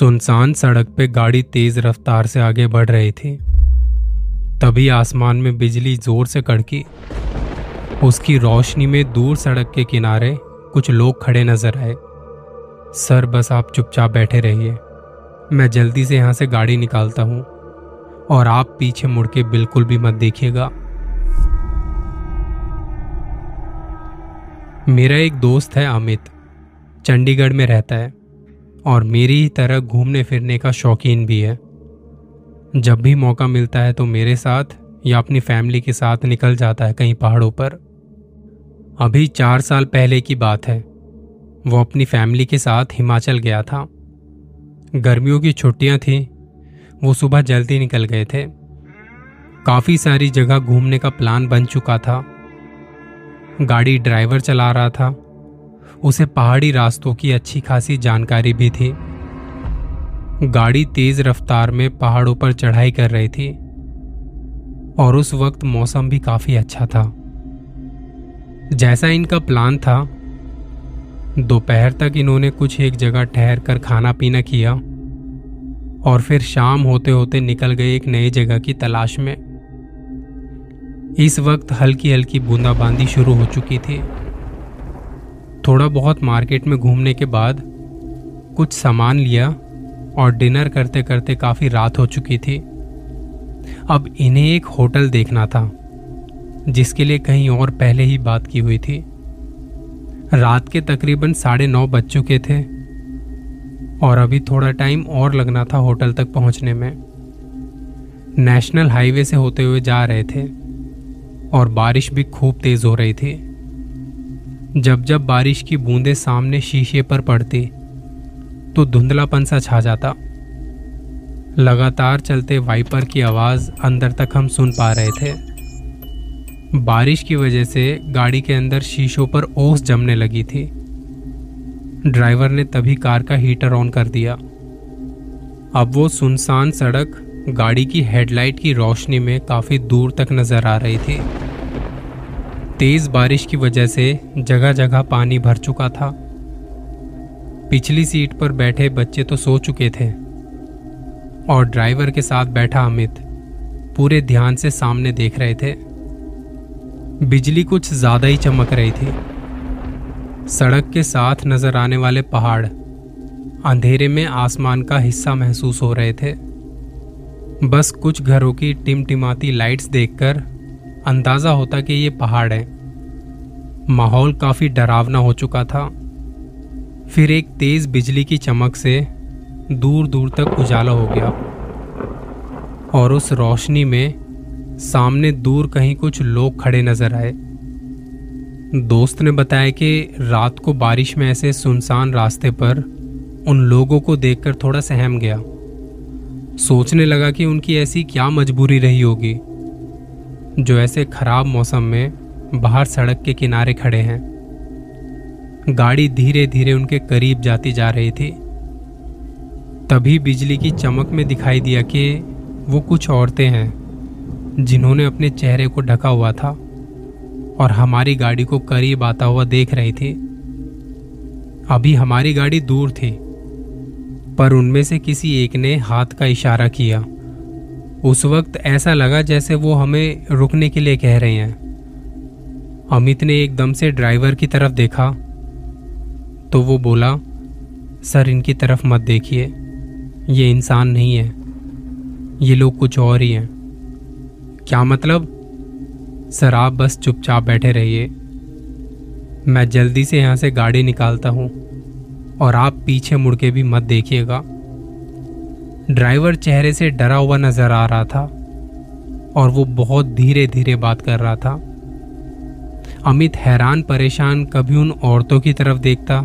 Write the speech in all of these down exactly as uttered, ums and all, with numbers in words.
सुनसान सड़क पे गाड़ी तेज रफ्तार से आगे बढ़ रही थी। तभी आसमान में बिजली जोर से कड़की। उसकी रोशनी में दूर सड़क के किनारे कुछ लोग खड़े नजर आए। सर, बस आप चुपचाप बैठे रहिए, मैं जल्दी से यहाँ से गाड़ी निकालता हूँ, और आप पीछे मुड़ के बिल्कुल भी मत देखिएगा। मेरा एक दोस्त है अमित, चंडीगढ़ में रहता है और मेरी ही तरह घूमने फिरने का शौकीन भी है। जब भी मौका मिलता है तो मेरे साथ या अपनी फैमिली के साथ निकल जाता है कहीं पहाड़ों पर। अभी चार साल पहले की बात है, वो अपनी फैमिली के साथ हिमाचल गया था। गर्मियों की छुट्टियां थीं, वो सुबह जल्दी निकल गए थे। काफ़ी सारी जगह घूमने का प्लान बन चुका था। गाड़ी ड्राइवर चला रहा था, उसे पहाड़ी रास्तों की अच्छी खासी जानकारी भी थी। गाड़ी तेज रफ्तार में पहाड़ों पर चढ़ाई कर रही थी और उस वक्त मौसम भी काफी अच्छा था। जैसा इनका प्लान था, दोपहर तक इन्होंने कुछ एक जगह ठहर कर खाना पीना किया और फिर शाम होते होते निकल गए एक नई जगह की तलाश में। इस वक्त हल्की हल्की बूंदाबांदी शुरू हो चुकी थी। थोड़ा बहुत मार्केट में घूमने के बाद कुछ सामान लिया और डिनर करते करते काफ़ी रात हो चुकी थी। अब इन्हें एक होटल देखना था, जिसके लिए कहीं और पहले ही बात की हुई थी। रात के तकरीबन साढ़े नौ बज चुके थे और अभी थोड़ा टाइम और लगना था होटल तक पहुंचने में। नेशनल हाईवे से होते हुए जा रहे थे और बारिश भी खूब तेज हो रही थी। जब जब बारिश की बूंदें सामने शीशे पर पड़ती तो धुंधलापन सा छा जाता। लगातार चलते वाइपर की आवाज़ अंदर तक हम सुन पा रहे थे। बारिश की वजह से गाड़ी के अंदर शीशों पर ओस जमने लगी थी। ड्राइवर ने तभी कार का हीटर ऑन कर दिया। अब वो सुनसान सड़क गाड़ी की हेडलाइट की रोशनी में काफ़ी दूर तक नज़र आ रही थी। तेज़ बारिश की वजह से जगह जगह पानी भर चुका था। पिछली सीट पर बैठे बच्चे तो सो चुके थे और ड्राइवर के साथ बैठा अमित पूरे ध्यान से सामने देख रहे थे। बिजली कुछ ज़्यादा ही चमक रही थी। सड़क के साथ नज़र आने वाले पहाड़ अंधेरे में आसमान का हिस्सा महसूस हो रहे थे। बस कुछ घरों की टिमटिमाती लाइट्स देखकर अंदाज़ा होता कि ये पहाड़ है। माहौल काफ़ी डरावना हो चुका था। फिर एक तेज़ बिजली की चमक से दूर दूर तक उजाला हो गया और उस रोशनी में सामने दूर कहीं कुछ लोग खड़े नज़र आए। दोस्त ने बताया कि रात को बारिश में ऐसे सुनसान रास्ते पर उन लोगों को देखकर थोड़ा सहम गया। सोचने लगा कि उनकी ऐसी क्या मजबूरी रही होगी जो ऐसे खराब मौसम में बाहर सड़क के किनारे खड़े हैं। गाड़ी धीरे धीरे उनके करीब जाती जा रही थी। तभी बिजली की चमक में दिखाई दिया कि वो कुछ औरतें हैं जिन्होंने अपने चेहरे को ढका हुआ था और हमारी गाड़ी को करीब आता हुआ देख रही थी। अभी हमारी गाड़ी दूर थी, पर उनमें से किसी एक ने हाथ का इशारा किया। उस वक्त ऐसा लगा जैसे वो हमें रुकने के लिए कह रहे हैं। अमित ने एकदम से ड्राइवर की तरफ देखा तो वो बोला, सर इनकी तरफ मत देखिए, ये इंसान नहीं है, ये लोग कुछ और ही हैं। क्या मतलब? सर आप बस चुपचाप बैठे रहिए, मैं जल्दी से यहाँ से गाड़ी निकालता हूँ और आप पीछे मुड़ के भी मत देखिएगा। ड्राइवर चेहरे से डरा हुआ नजर आ रहा था और वो बहुत धीरे धीरे बात कर रहा था। अमित हैरान परेशान कभी उन औरतों की तरफ देखता,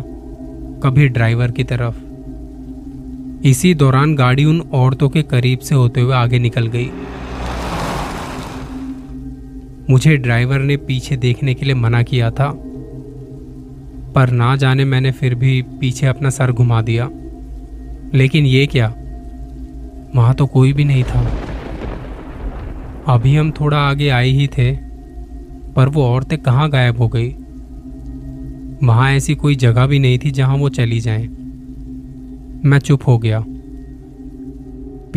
कभी ड्राइवर की तरफ। इसी दौरान गाड़ी उन औरतों के करीब से होते हुए आगे निकल गई। मुझे ड्राइवर ने पीछे देखने के लिए मना किया था, पर ना जाने मैंने फिर भी पीछे अपना सर घुमा दिया। लेकिन ये क्या, वहाँ तो कोई भी नहीं था। अभी हम थोड़ा आगे आए ही थे, पर वो औरतें कहाँ गायब हो गई। वहाँ ऐसी कोई जगह भी नहीं थी जहाँ वो चली जाएं। मैं चुप हो गया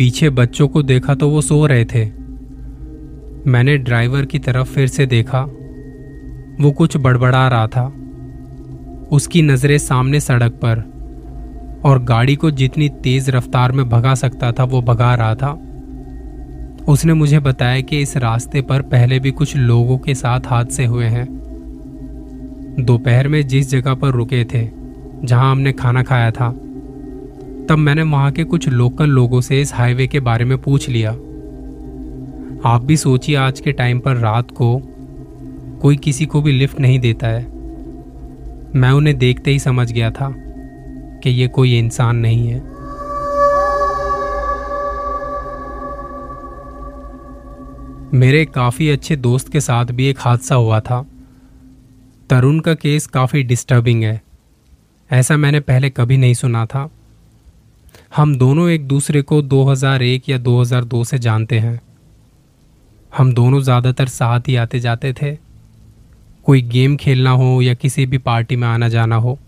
पीछे बच्चों को देखा तो वो सो रहे थे। मैंने ड्राइवर की तरफ फिर से देखा, वो कुछ बड़बड़ा रहा था। उसकी नज़रें सामने सड़क पर, और गाड़ी को जितनी तेज़ रफ्तार में भगा सकता था वो भगा रहा था। उसने मुझे बताया कि इस रास्ते पर पहले भी कुछ लोगों के साथ हादसे हुए हैं। दोपहर में जिस जगह पर रुके थे, जहां हमने खाना खाया था, तब मैंने वहां के कुछ लोकल लोगों से इस हाईवे के बारे में पूछ लिया। आप भी सोचिए, आज के टाइम पर रात को कोई किसी को भी लिफ्ट नहीं देता है। मैं उन्हें देखते ही समझ गया था कि ये कोई इंसान नहीं है। मेरे काफ़ी अच्छे दोस्त के साथ भी एक हादसा हुआ था। तरुण का केस काफ़ी डिस्टर्बिंग है, ऐसा मैंने पहले कभी नहीं सुना था। हम दोनों एक दूसरे को दो हज़ार एक या दो हज़ार दो से जानते हैं। हम दोनों ज़्यादातर साथ ही आते जाते थे, कोई गेम खेलना हो या किसी भी पार्टी में आना जाना हो।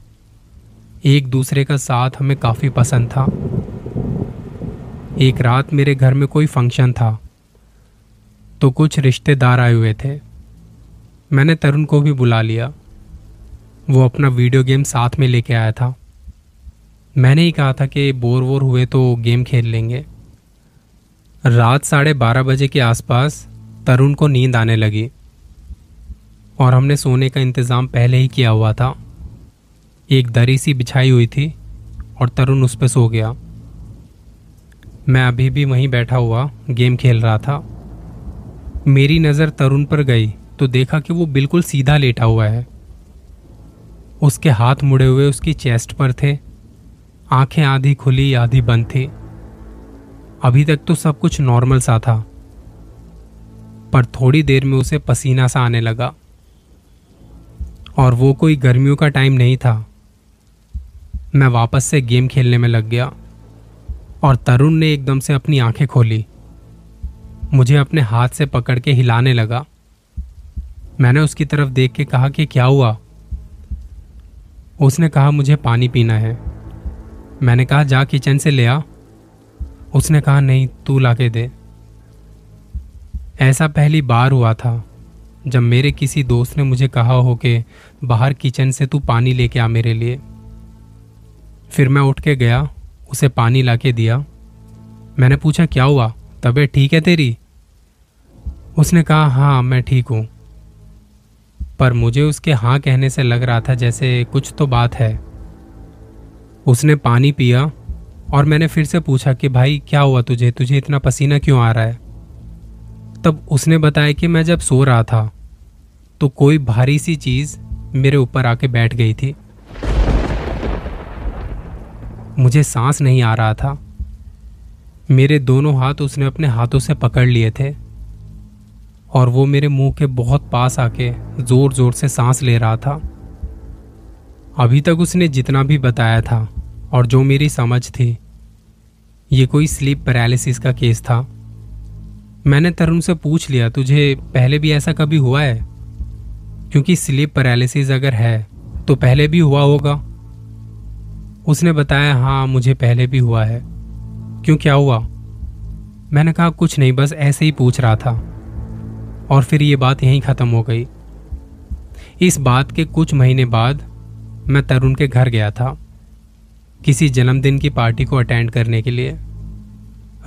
एक दूसरे का साथ हमें काफ़ी पसंद था। एक रात मेरे घर में कोई फंक्शन था, तो कुछ रिश्तेदार आए हुए थे। मैंने तरुण को भी बुला लिया, वो अपना वीडियो गेम साथ में लेके आया था। मैंने ही कहा था कि बोर वोर हुए तो गेम खेल लेंगे। रात साढ़े बारह बजे के आसपास तरुण को नींद आने लगी, और हमने सोने का इंतज़ाम पहले ही किया हुआ था। एक दरी सी बिछाई हुई थी और तरुण उस पर सो गया। मैं अभी भी वहीं बैठा हुआ गेम खेल रहा था। मेरी नज़र तरुण पर गई तो देखा कि वो बिल्कुल सीधा लेटा हुआ है। उसके हाथ मुड़े हुए उसकी चेस्ट पर थे, आंखें आधी खुली आधी बंद थी। अभी तक तो सब कुछ नॉर्मल सा था, पर थोड़ी देर में उसे पसीना सा आने लगा, और वो कोई गर्मियों का टाइम नहीं था। मैं वापस से गेम खेलने में लग गया, और तरुण ने एकदम से अपनी आंखें खोली, मुझे अपने हाथ से पकड़ के हिलाने लगा। मैंने उसकी तरफ देख के कहा कि क्या हुआ? उसने कहा मुझे पानी पीना है। मैंने कहा जा किचन से ले आ। उसने कहा नहीं, तू ला के दे। ऐसा पहली बार हुआ था जब मेरे किसी दोस्त ने मुझे कहा हो कि बाहर किचन से तू पानी लेके आ मेरे लिए। फिर मैं उठ के गया, उसे पानी ला के दिया। मैंने पूछा क्या हुआ, तबीयत ठीक है तेरी? उसने कहा हाँ मैं ठीक हूँ, पर मुझे उसके हाँ कहने से लग रहा था जैसे कुछ तो बात है। उसने पानी पिया और मैंने फिर से पूछा कि भाई क्या हुआ तुझे, तुझे इतना पसीना क्यों आ रहा है? तब उसने बताया कि मैं जब सो रहा था तो कोई भारी सी चीज़ मेरे ऊपर आके बैठ गई थी। मुझे सांस नहीं आ रहा था। मेरे दोनों हाथ उसने अपने हाथों से पकड़ लिए थे, और वो मेरे मुंह के बहुत पास आके जोर जोर से सांस ले रहा था। अभी तक उसने जितना भी बताया था और जो मेरी समझ थी, ये कोई स्लीप पैरालिसिस का केस था। मैंने तरुण से पूछ लिया तुझे पहले भी ऐसा कभी हुआ है? क्योंकि स्लीप पैरालिसिस अगर है तो पहले भी हुआ होगा। उसने बताया हाँ मुझे पहले भी हुआ है। क्यों, क्या हुआ? मैंने कहा कुछ नहीं, बस ऐसे ही पूछ रहा था। और फिर ये बात यहीं ख़त्म हो गई। इस बात के कुछ महीने बाद मैं तरुण के घर गया था, किसी जन्मदिन की पार्टी को अटेंड करने के लिए।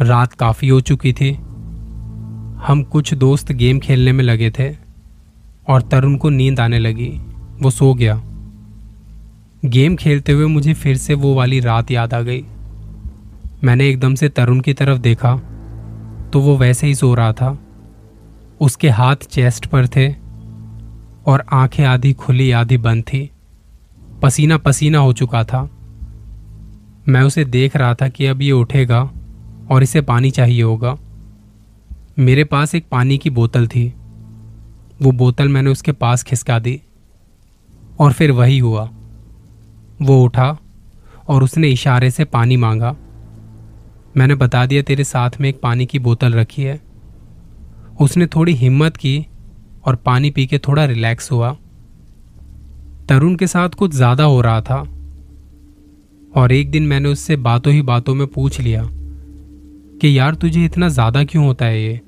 रात काफ़ी हो चुकी थी। हम कुछ दोस्त गेम खेलने में लगे थे, और तरुण को नींद आने लगी, वो सो गया। गेम खेलते हुए मुझे फिर से वो वाली रात याद आ गई। मैंने एकदम से तरुण की तरफ देखा तो वो वैसे ही सो रहा था। उसके हाथ चेस्ट पर थे, और आंखें आधी खुली आधी बंद थी। पसीना पसीना हो चुका था। मैं उसे देख रहा था कि अब ये उठेगा और इसे पानी चाहिए होगा। मेरे पास एक पानी की बोतल थी, वो बोतल मैंने उसके पास खिसका दी, और फिर वही हुआ। वो उठा और उसने इशारे से पानी मांगा। मैंने बता दिया तेरे साथ में एक पानी की बोतल रखी है। उसने थोड़ी हिम्मत की और पानी पी के थोड़ा रिलैक्स हुआ। तरुण के साथ कुछ ज़्यादा हो रहा था, और एक दिन मैंने उससे बातों ही बातों में पूछ लिया कि यार तुझे इतना ज़्यादा क्यों होता है ये।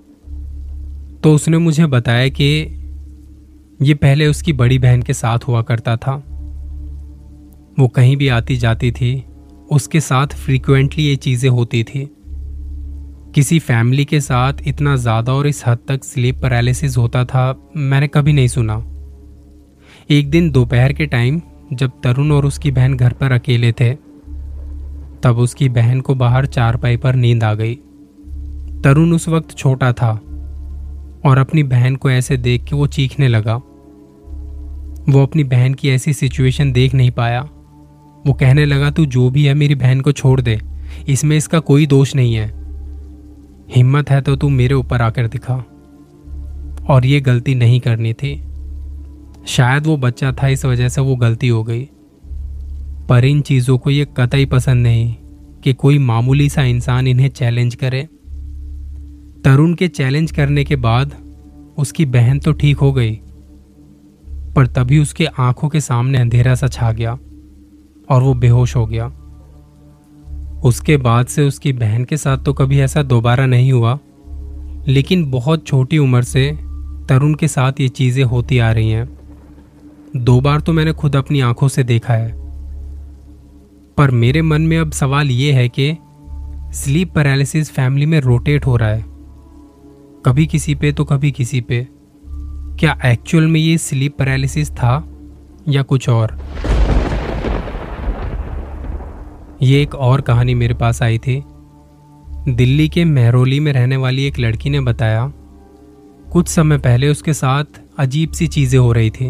तो उसने मुझे बताया कि ये पहले उसकी बड़ी बहन के साथ हुआ करता था। वो कहीं भी आती जाती थी, उसके साथ फ्रीक्वेंटली ये चीज़ें होती थी। किसी फैमिली के साथ इतना ज़्यादा और इस हद तक स्लीप पैरालिसिस होता था मैंने कभी नहीं सुना। एक दिन दोपहर के टाइम जब तरुण और उसकी बहन घर पर अकेले थे, तब उसकी बहन को बाहर चारपाई पर नींद आ गई। तरुण उस वक्त छोटा था और अपनी बहन को ऐसे देख के वो चीखने लगा। वो अपनी बहन की ऐसी सिचुएशन देख नहीं पाया। वो कहने लगा, तू जो भी है मेरी बहन को छोड़ दे, इसमें इसका कोई दोष नहीं है। हिम्मत है तो तू मेरे ऊपर आकर दिखा। और ये गलती नहीं करनी थी। शायद वो बच्चा था, इस वजह से वो गलती हो गई। पर इन चीज़ों को ये कतई पसंद नहीं कि कोई मामूली सा इंसान इन्हें चैलेंज करे। तरुण के चैलेंज करने के बाद उसकी बहन तो ठीक हो गई, पर तभी उसके आंखों के सामने अंधेरा सा छा गया और वो बेहोश हो गया। उसके बाद से उसकी बहन के साथ तो कभी ऐसा दोबारा नहीं हुआ, लेकिन बहुत छोटी उम्र से तरुण के साथ ये चीज़ें होती आ रही हैं। दो बार तो मैंने खुद अपनी आंखों से देखा है। पर मेरे मन में अब सवाल ये है कि स्लीप पैरालिसिस फैमिली में रोटेट हो रहा है, कभी किसी पे तो कभी किसी पे। क्या एक्चुअल में ये स्लीप पैरालिसिस था या कुछ और? ये एक और कहानी मेरे पास आई थी। दिल्ली के महरौली में रहने वाली एक लड़की ने बताया, कुछ समय पहले उसके साथ अजीब सी चीज़ें हो रही थी।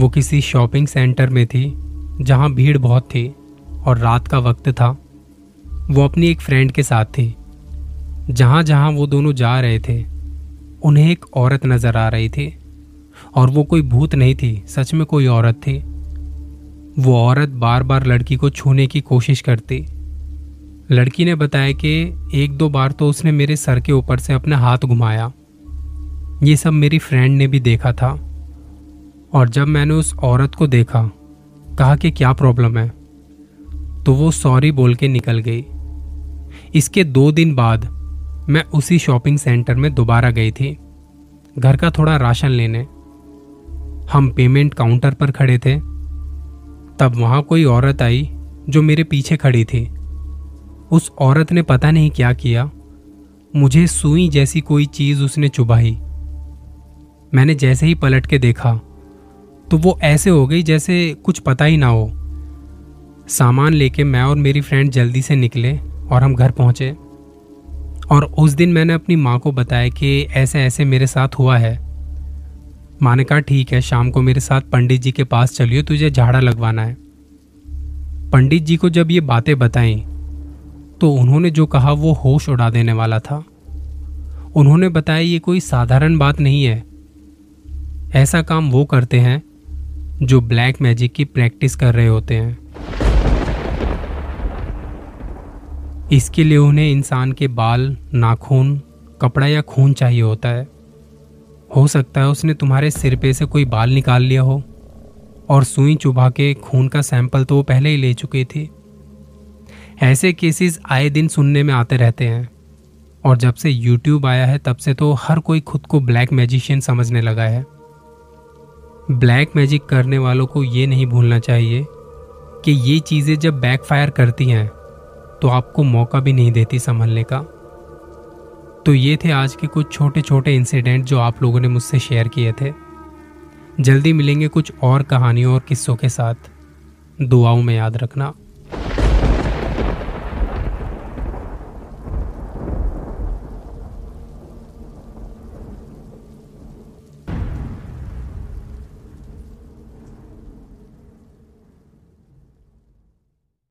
वो किसी शॉपिंग सेंटर में थी जहाँ भीड़ बहुत थी और रात का वक्त था। वो अपनी एक फ्रेंड के साथ थी। जहाँ जहाँ वो दोनों जा रहे थे, उन्हें एक औरत नज़र आ रही थी। और वो कोई भूत नहीं थी, सच में कोई औरत थी। वो औरत बार बार लड़की को छूने की कोशिश करती। लड़की ने बताया कि एक दो बार तो उसने मेरे सर के ऊपर से अपना हाथ घुमाया। ये सब मेरी फ्रेंड ने भी देखा था। और जब मैंने उस औरत को देखा, कहा कि क्या प्रॉब्लम है, तो वो सॉरी बोल के निकल गई। इसके दो दिन बाद मैं उसी शॉपिंग सेंटर में दोबारा गई थी, घर का थोड़ा राशन लेने। हम पेमेंट काउंटर पर खड़े थे, तब वहाँ कोई औरत आई जो मेरे पीछे खड़ी थी। उस औरत ने पता नहीं क्या किया, मुझे सुई जैसी कोई चीज़ उसने चुभाई। मैंने जैसे ही पलट के देखा तो वो ऐसे हो गई जैसे कुछ पता ही ना हो। सामान लेके मैं और मेरी फ्रेंड जल्दी से निकले और हम घर पहुँचे। और उस दिन मैंने अपनी माँ को बताया कि ऐसे ऐसे मेरे साथ हुआ है। माँ ने कहा, ठीक है, शाम को मेरे साथ पंडित जी के पास चलियो, तुझे झाड़ा लगवाना है। पंडित जी को जब ये बातें बताईं तो उन्होंने जो कहा वो होश उड़ा देने वाला था। उन्होंने बताया, ये कोई साधारण बात नहीं है, ऐसा काम वो करते हैं जो ब्लैक मैजिक की प्रैक्टिस कर रहे होते हैं। इसके लिए उन्हें इंसान के बाल, नाखून, कपड़ा या खून चाहिए होता है। हो सकता है उसने तुम्हारे सिर पे से कोई बाल निकाल लिया हो, और सुई चुभा के खून का सैंपल तो वो पहले ही ले चुकी थी। ऐसे केसेस आए दिन सुनने में आते रहते हैं। और जब से यूट्यूब आया है, तब से तो हर कोई खुद को ब्लैक मैजिशियन समझने लगा है। ब्लैक मैजिक करने वालों को ये नहीं भूलना चाहिए कि ये चीज़ें जब बैकफायर करती हैं तो आपको मौका भी नहीं देती संभलने का। तो ये थे आज के कुछ छोटे छोटे इंसिडेंट जो आप लोगों ने मुझसे शेयर किए थे। जल्दी मिलेंगे कुछ और कहानियों और किस्सों के साथ। दुआओं में याद रखना।